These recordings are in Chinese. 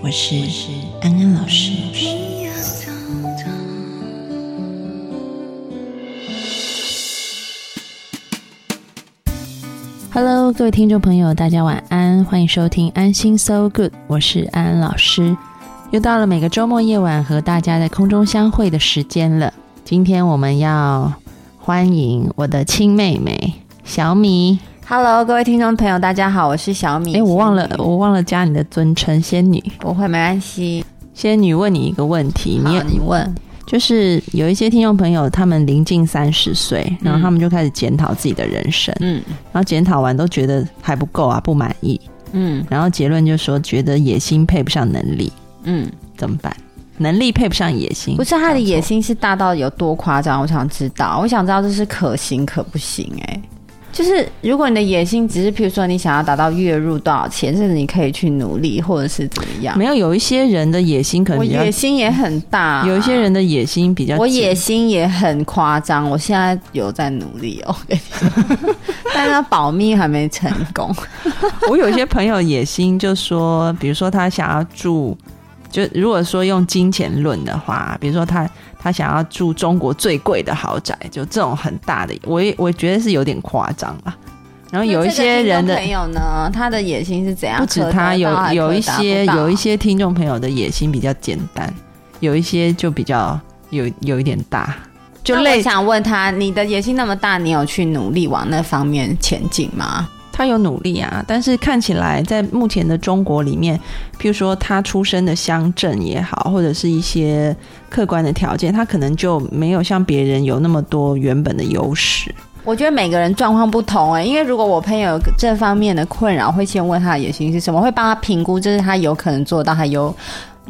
我是安安老师。Hello， 各位听众朋友，大家晚安，欢迎收听《安心 So Good》，我是安安老师。又到了每个周末夜晚和大家在空中相会的时间了。今天我们要欢迎我的亲妹妹小米。Hello， 各位听众朋友，大家好，我是小米。我忘了加你的尊称，仙女。不会，没关系。仙女问你一个问题，你问，就是有一些听众朋友，他们临近30岁，然后他们就开始检讨自己的人生，然后检讨完都觉得还不够啊，不满意，然后结论就说觉得野心配不上能力，怎么办？能力配不上野心，不是他的野心是大到有多夸张？我想知道这是可行可不行欸。就是如果你的野心只是譬如说你想要达到月入多少钱，甚至你可以去努力或者是怎么样。没有，有一些人的野心可能比较，我野心也很大啊，有一些人的野心比较，我野心也很夸张，我现在有在努力哦，但是保密还没成功。我有一些朋友野心就说，比如说他想要住，就如果说用金钱论的话，比如说他想要住中国最贵的豪宅，就这种很大的，我觉得是有点夸张啦。然后有一些人的朋友呢，他的野心是怎样？不止他，有一些听众朋友的野心比较简单，有一些就比较有一点大。就那我想问他，你的野心那么大，你有去努力往那方面前进吗？他有努力啊，但是看起来在目前的中国里面，譬如说他出生的乡镇也好，或者是一些客观的条件，他可能就没有像别人有那么多原本的优势。我觉得每个人状况不同欸，因为如果我朋友有这方面的困扰，会先问他的野心是什么，会帮他评估这是他有可能做到，还有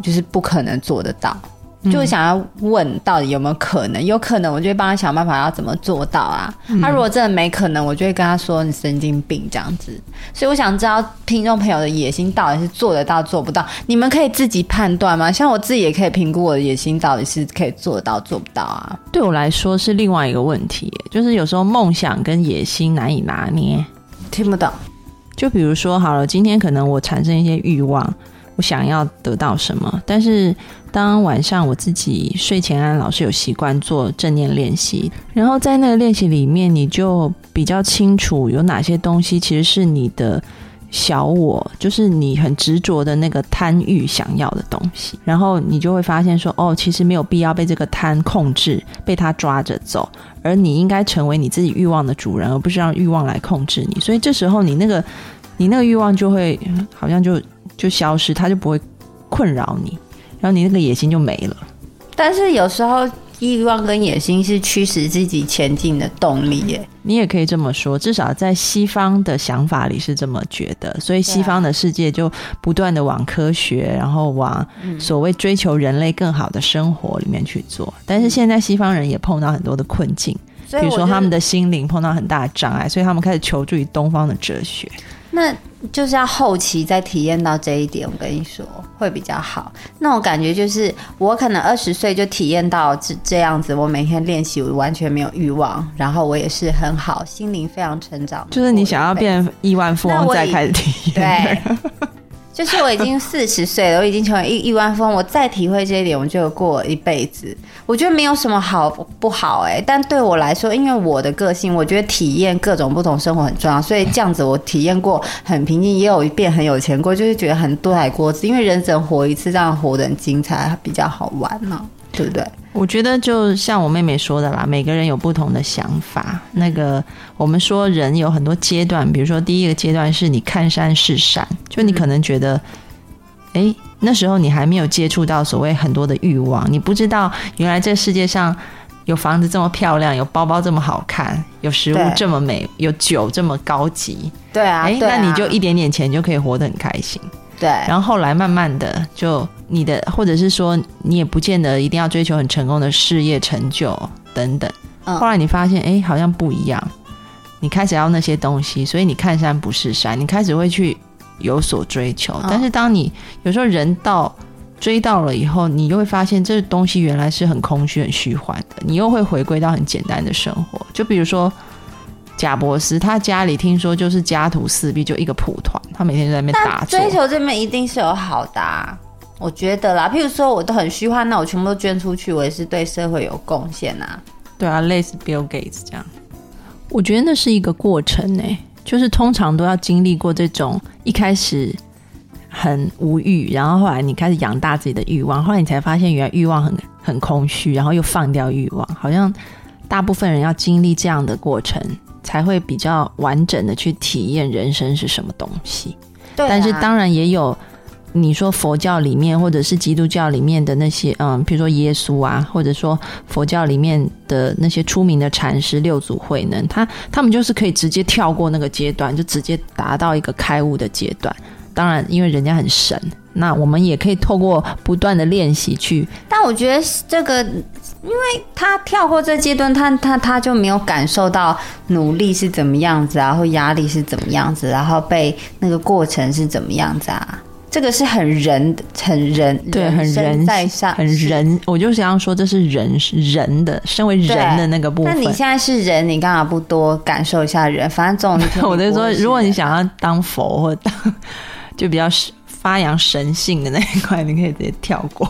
就是不可能做得到，就想要问到底有没有可能，有可能我就会帮他想办法要怎么做到啊。他如果真的没可能，我就会跟他说你神经病这样子。所以我想知道听众朋友的野心到底是做得到做不到，你们可以自己判断吗？像我自己也可以评估我的野心到底是可以做得到做不到啊。对我来说是另外一个问题，就是有时候梦想跟野心难以拿捏。听不懂。就比如说好了，今天可能我产生一些欲望，我想要得到什么，但是当晚上我自己睡前，安老师有习惯做正念练习，然后在那个练习里面，你就比较清楚有哪些东西其实是你的小我，就是你很执着的那个贪欲想要的东西，然后你就会发现说，哦，其实没有必要被这个贪控制，被它抓着走，而你应该成为你自己欲望的主人，而不是让欲望来控制你。所以这时候你那个欲望就会好像就消失，它就不会困扰你，然后你那个野心就没了。但是有时候欲望跟野心是驱使自己前进的动力耶，你也可以这么说，至少在西方的想法里是这么觉得，所以西方的世界就不断的往科学，然后往所谓追求人类更好的生活里面去做。但是现在西方人也碰到很多的困境，比如说他们的心灵碰到很大的障碍，所以他们开始求助于东方的哲学。那就是要后期再体验到这一点，我跟你说会比较好。那我感觉就是我可能20岁就体验到这样子，我每天练习我完全没有欲望，然后我也是很好，心灵非常成长。就是你想要变亿万富翁再开始体验。对。就是我已经40岁了，我已经成为亿万富翁，我再体会这一点，我就过一辈子。我觉得没有什么好不好欸，但对我来说，因为我的个性，我觉得体验各种不同生活很重要，所以这样子我体验过很平静，也有一遍很有钱过，就是觉得很多海锅子，因为人只能活一次，这样活得很精彩比较好玩啊，对不对？我觉得就像我妹妹说的啦，每个人有不同的想法。那个我们说人有很多阶段，比如说第一个阶段是你看山是山，就你可能觉得诶，那时候你还没有接触到所谓很多的欲望，你不知道原来这世界上有房子这么漂亮，有包包这么好看，有食物这么美，有酒这么高级。对啊，诶，对啊，那你就一点点钱就可以活得很开心。对，然后后来慢慢的就你的，或者是说你也不见得一定要追求很成功的事业成就等等，后来你发现哎，好像不一样，你开始要那些东西，所以你看山不是山，你开始会去有所追求，但是当你有时候人到追到了以后，你又会发现这东西原来是很空虚很虚幻的，你又会回归到很简单的生活。就比如说贾伯斯，他家里听说就是家徒四壁，就一个蒲团，他每天就在那边打坐。但追求这边一定是有好的啊，我觉得啦，譬如说我都很虚幻，那我全部都捐出去，我也是对社会有贡献啊。对啊，类似 Bill Gates 这样。我觉得那是一个过程欸，就是通常都要经历过这种一开始很无欲，然后后来你开始养大自己的欲望，后来你才发现原来欲望 很空虚，然后又放掉欲望，好像大部分人要经历这样的过程才会比较完整的去体验人生是什么东西。对啊，但是当然也有你说佛教里面或者是基督教里面的那些比如说耶稣啊，或者说佛教里面的那些出名的禅师六祖慧能，他们就是可以直接跳过那个阶段，就直接达到一个开悟的阶段。当然因为人家很神，那我们也可以透过不断的练习去，但我觉得这个因为他跳过这阶段，他就没有感受到努力是怎么样子啊，或压力是怎么样子，然后被那个过程是怎么样子啊，这个是很人对，很人在上，很人，我就想要说这是人的，身为人的那个部分。那你现在是人，你干嘛不多感受一下人？反正这种我就说，如果你想要当佛或当就比较发扬神性的那一块，你可以直接跳过。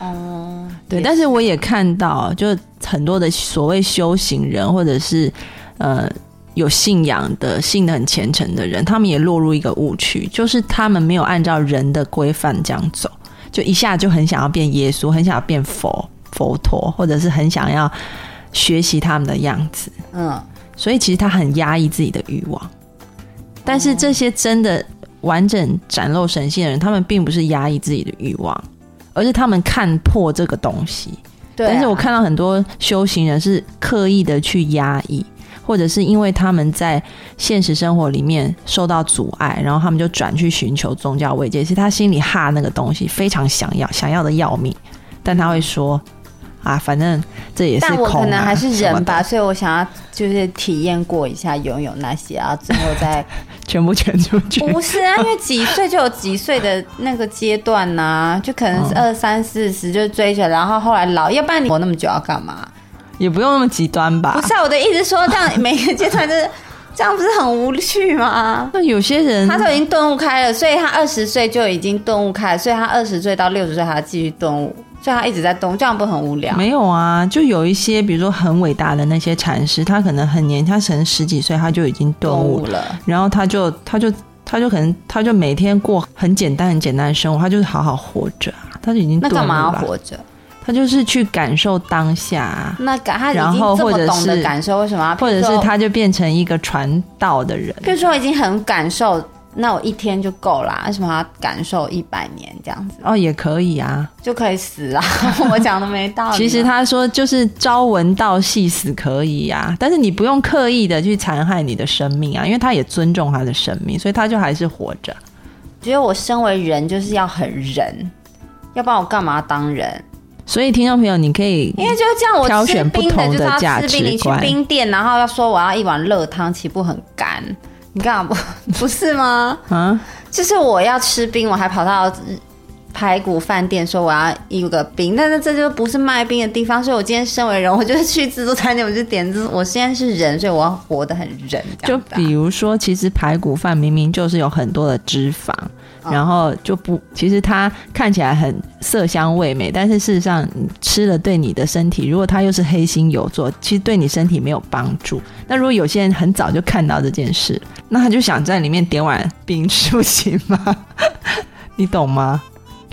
哦，对，但是我也看到，就很多的所谓修行人，或者是有信仰的、信得很虔诚的人，他们也落入一个误区，就是他们没有按照人的规范这样走，就一下就很想要变耶稣，很想要变佛陀，或者是很想要学习他们的样子。嗯，所以其实他很压抑自己的欲望，但是这些真的完整展露神性的人，他们并不是压抑自己的欲望，而是他们看破这个东西。对啊，但是我看到很多修行人是刻意的去压抑，或者是因为他们在现实生活里面受到阻碍，然后他们就转去寻求宗教慰藉。其实他心里哈那个东西非常想要，想要的要命，但他会说啊，反正这也是空啊，但我可能还是人吧，所以我想要就是体验过一下拥有那些，然后之后再全部捐出去。不是啊，因为几岁就有几岁的那个阶段啊，就可能是20、30、40就追求，然后后来老，要不然你活那么久要干嘛？也不用那么极端吧。不是啊，我的意思说这样每个阶段就是这样，不是很无趣吗？那有些人他都已经顿悟开了，所以他20岁就已经顿悟开了，所以他20岁到60岁还要继续顿悟，所以他一直在顿悟，这样不很无聊？没有啊，就有一些比如说很伟大的那些禅师，他可能很年轻，他可能10几岁他就已经顿悟了，然后他就可能他就每天过很简单很简单的生活，他就是好好活着，他就已经顿悟了。那干嘛要活着？他就是去感受当下，那他已经这么懂得感受，为什么？或者是他就变成一个传道的人。比如说我已经很感受，那我1天就够啦，为什么他感受100年这样子？哦，也可以啊，就可以死啊！我讲的没道理。其实他说就是朝闻道夕死可以啊，但是你不用刻意的去残害你的生命啊，因为他也尊重他的生命，所以他就还是活着。觉得我身为人就是要很人，要不然我干嘛当人？所以听众朋友，你可以因为就这样，我挑选不同的价值观。你去冰店，然后要说我要一碗热汤，岂不很干？你干嘛不是吗？啊，就是我要吃冰，我还跑到排骨饭店说我要一个冰，但是这就不是卖冰的地方。所以我今天身为人，我就是去自助餐店，我就点自助。我现在是人，所以我要活得很人。就比如说，其实排骨饭明明就是有很多的脂肪。然后就不，其实它看起来很色香味美，但是事实上吃了对你的身体，如果它又是黑心油做，其实对你身体没有帮助。那如果有些人很早就看到这件事，那他就想在里面点碗冰吃，不行吗？你懂吗？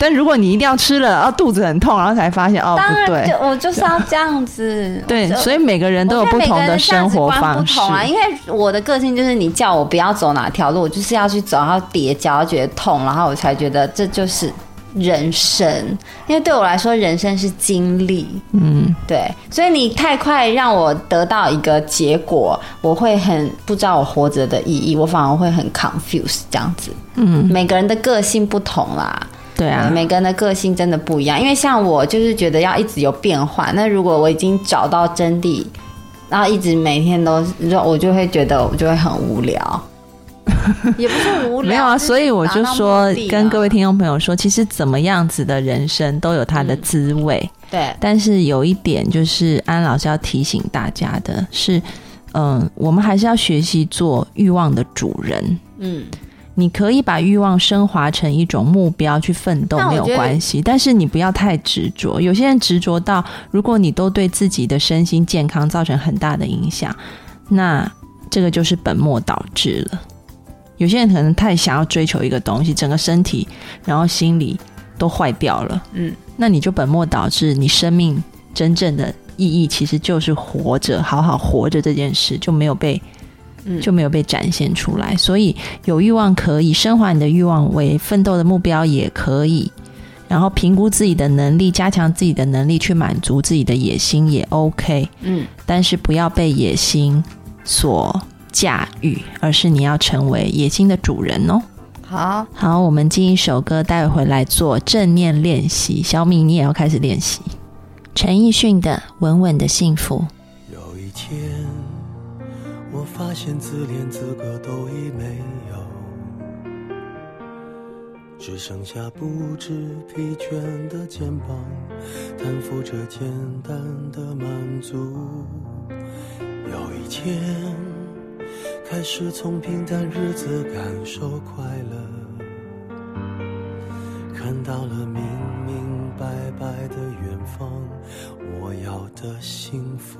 但如果你一定要吃了，啊，肚子很痛，然后才发现哦，不对，我就是要这样子。对，所以每个人都有不同的生活方式。不同啊，因为我的个性就是，你叫我不要走哪条路，我就是要去走，然后跌脚觉得痛，然后我才觉得这就是人生，因为对我来说人生是经历，嗯，对，所以你太快让我得到一个结果，我会很不知道我活着的意义，我反而会很 confused 这样子。嗯，每个人的个性不同啦，对啊，每个人的个性真的不一样，因为像我就是觉得要一直有变化，那如果我已经找到真理，然后一直每天都，我就会觉得我就会很无聊。也不是无聊，没有啊，所以我就说跟各位听众朋友说，其实怎么样子的人生都有它的滋味、嗯、对，但是有一点就是安老师要提醒大家的是我们还是要学习做欲望的主人。嗯，你可以把欲望升华成一种目标去奋斗，没有关系，但是你不要太执着。有些人执着到如果你都对自己的身心健康造成很大的影响，那这个就是本末倒置了。有些人可能太想要追求一个东西，整个身体然后心理都坏掉了，嗯，那你就本末倒置，你生命真正的意义其实就是活着，好好活着这件事就没有被展现出来。所以有欲望可以升华你的欲望为奋斗的目标，也可以，然后评估自己的能力，加强自己的能力去满足自己的野心也 OK， 嗯，但是不要被野心所驾驭，而是你要成为野心的主人哦。好，我们进一首歌，待会回来做正念练习。小米，你也要开始练习陈奕迅的稳稳的幸福。有一天我发现自恋资格都已没有，只剩下不知疲倦的肩膀，担负着简单的满足。有一天开始从平淡日子感受快乐，看到了明明白白的远方，我要的幸福，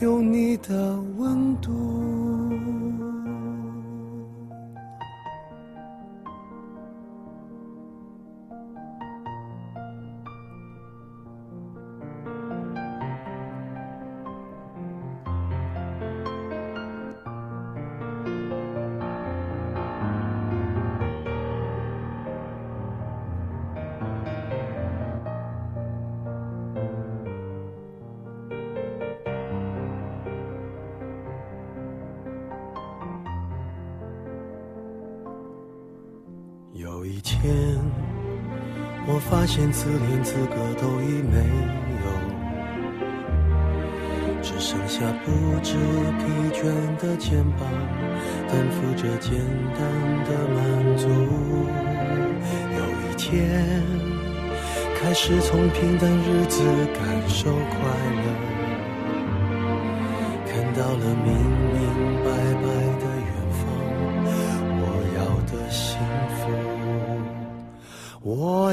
有你的温度。有一天我发现自恋资格都已没有，只剩下不知疲倦的肩膀，担负着简单的满足。有一天开始从平淡日子感受快乐，看到了明明白白的远方，我要的幸福。我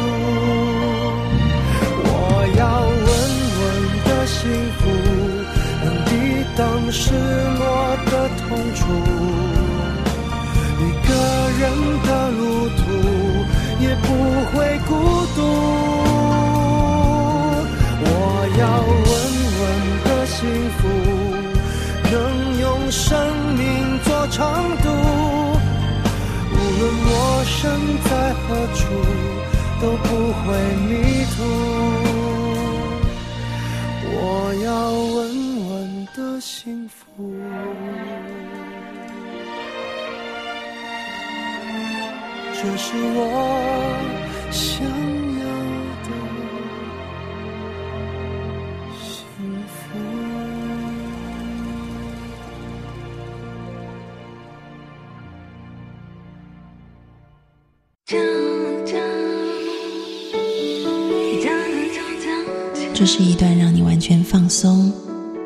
我要稳稳的幸福，能抵挡失落的痛楚，一个人的路途也不会孤独。我要稳稳的幸福，能用生命做长度，无论我身在何处都不会迷途。我要稳稳的幸福。这是我想要的这是一段让你完全放松、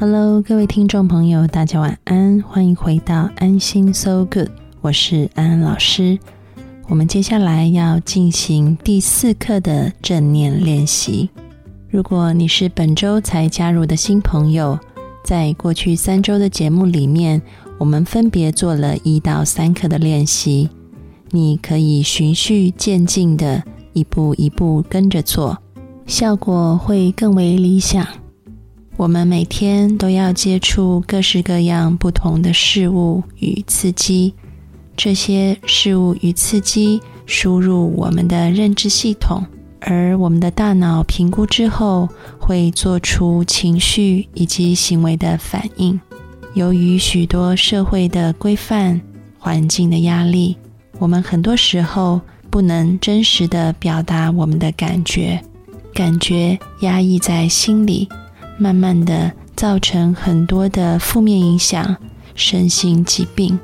Hello， 各位听众朋友，大家晚安，欢迎回到安心 So Good， 我是安安老师。我们接下来要进行第4课的正念练习。如果你是本周才加入的新朋友，在过去3周的节目里面，我们分别做了1到3课的练习，你可以循序渐进的一步一步跟着做，效果会更为理想。我们每天都要接触各式各样不同的事物与刺激，这些事物与刺激输入我们的认知系统，而我们的大脑评估之后，会做出情绪以及行为的反应。由于许多社会的规范、环境的压力，我们很多时候不能真实地表达我们的感觉，感觉压抑在心里，慢慢地造成很多的负面影响，身心疾病。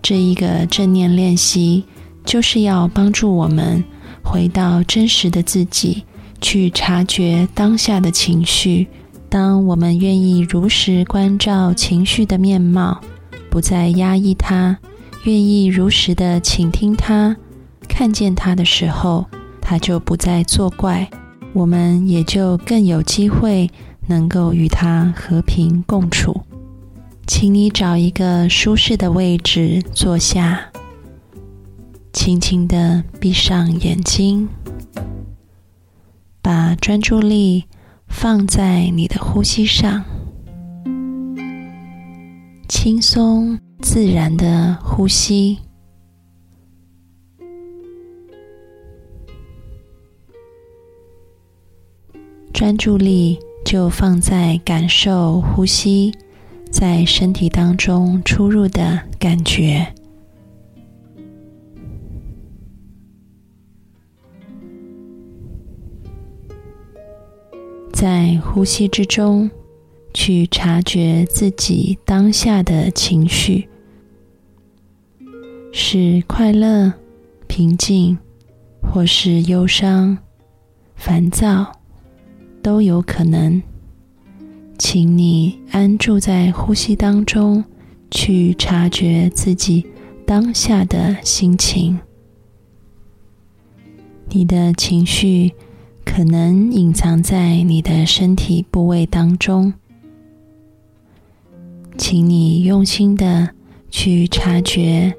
这一个正念练习就是要帮助我们回到真实的自己，去察觉当下的情绪。当我们愿意如实关照情绪的面貌，不再压抑它，愿意如实地倾听它，看见它的时候，它就不再作怪，我们也就更有机会能够与它和平共处。请你找一个舒适的位置坐下，轻轻地闭上眼睛，把专注力放在你的呼吸上，轻松自然地呼吸。专注力就放在感受呼吸在身体当中出入的感觉。在呼吸之中，去察觉自己当下的情绪，是快乐、平静，或是忧伤、烦躁，都有可能。请你安住在呼吸当中，去察觉自己当下的心情。你的情绪可能隐藏在你的身体部位当中，请你用心地去察觉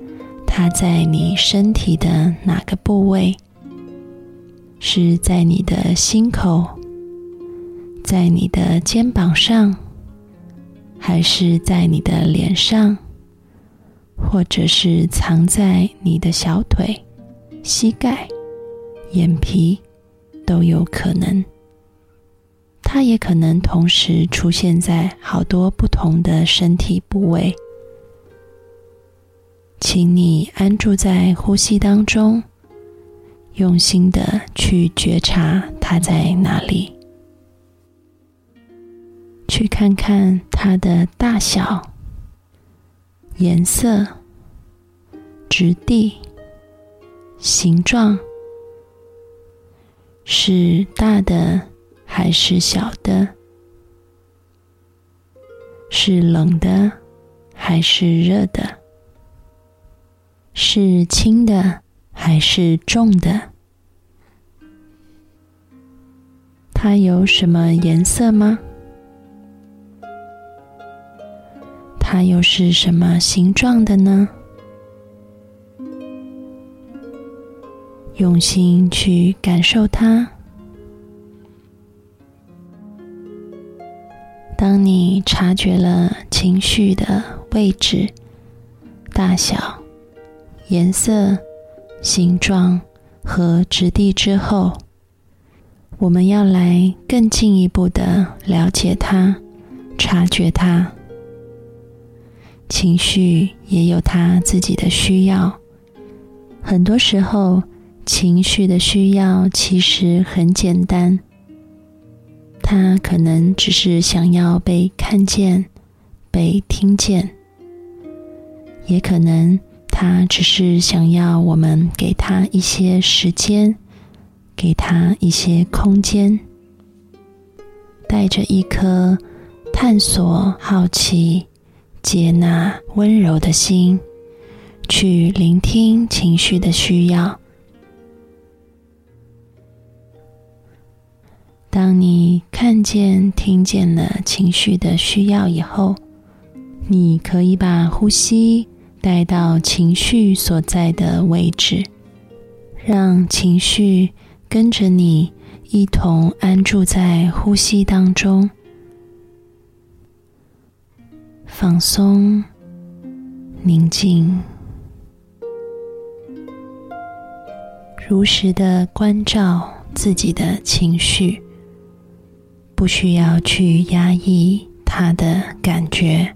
它在你身体的哪个部位，是在你的心口，在你的肩膀上，还是在你的脸上，或者是藏在你的小腿、膝盖、眼皮，都有可能。它也可能同时出现在好多不同的身体部位。请你安住在呼吸当中，用心地去觉察它在哪里。去看看它的大小、颜色、质地、形状，是大的还是小的？是冷的还是热的？是轻的还是重的？它有什么颜色吗？它又是什么形状的呢？用心去感受它。当你察觉了情绪的位置、大小、颜色、形状和质地之后，我们要来更进一步的了解它，察觉它。情绪也有它自己的需要，很多时候情绪的需要其实很简单，它可能只是想要被看见、被听见，也可能它只是想要我们给它一些时间，给它一些空间，带着一颗探索、好奇、接纳、温柔的心，去聆听情绪的需要。当你看见、听见了情绪的需要以后，你可以把呼吸带到情绪所在的位置，让情绪跟着你一同安住在呼吸当中，放松、宁静，如实的关照自己的情绪，不需要去压抑它的感觉，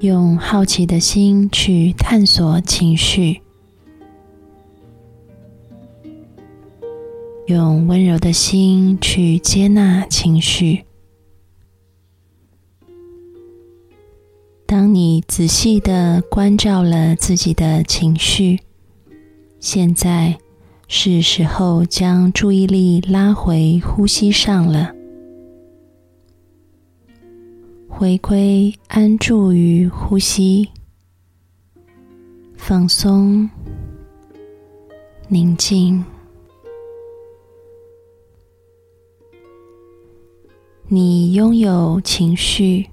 用好奇的心去探索情绪，用温柔的心去接纳情绪。当你仔细地关照了自己的情绪，现在是时候将注意力拉回呼吸上了，回归安住于呼吸，放松、宁静。你拥有情绪，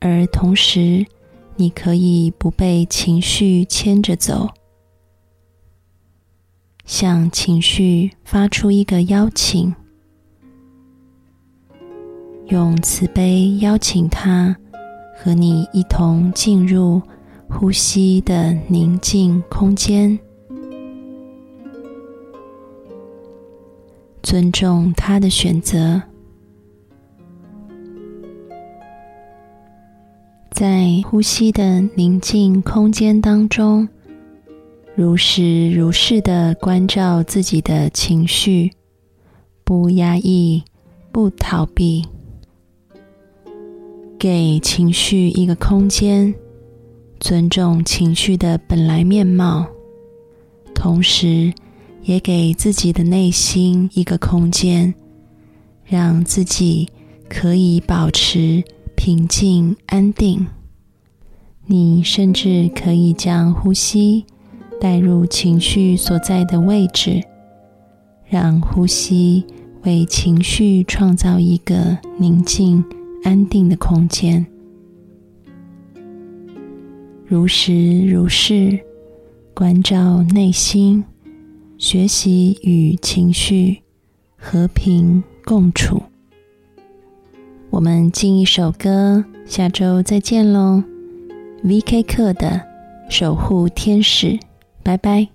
而同时你可以不被情绪牵着走，向情绪发出一个邀请，用慈悲邀请它和你一同进入呼吸的宁静空间，尊重它的选择。在呼吸的宁静空间当中，如实如是地关照自己的情绪，不压抑，不逃避，给情绪一个空间，尊重情绪的本来面貌，同时也给自己的内心一个空间，让自己可以保持平静、安定。你甚至可以将呼吸带入情绪所在的位置，让呼吸为情绪创造一个宁静、安定的空间。如实如是，关照内心，学习与情绪和平共处。我们进一首歌，下周再见咯。 VK 课的守护天使，拜拜。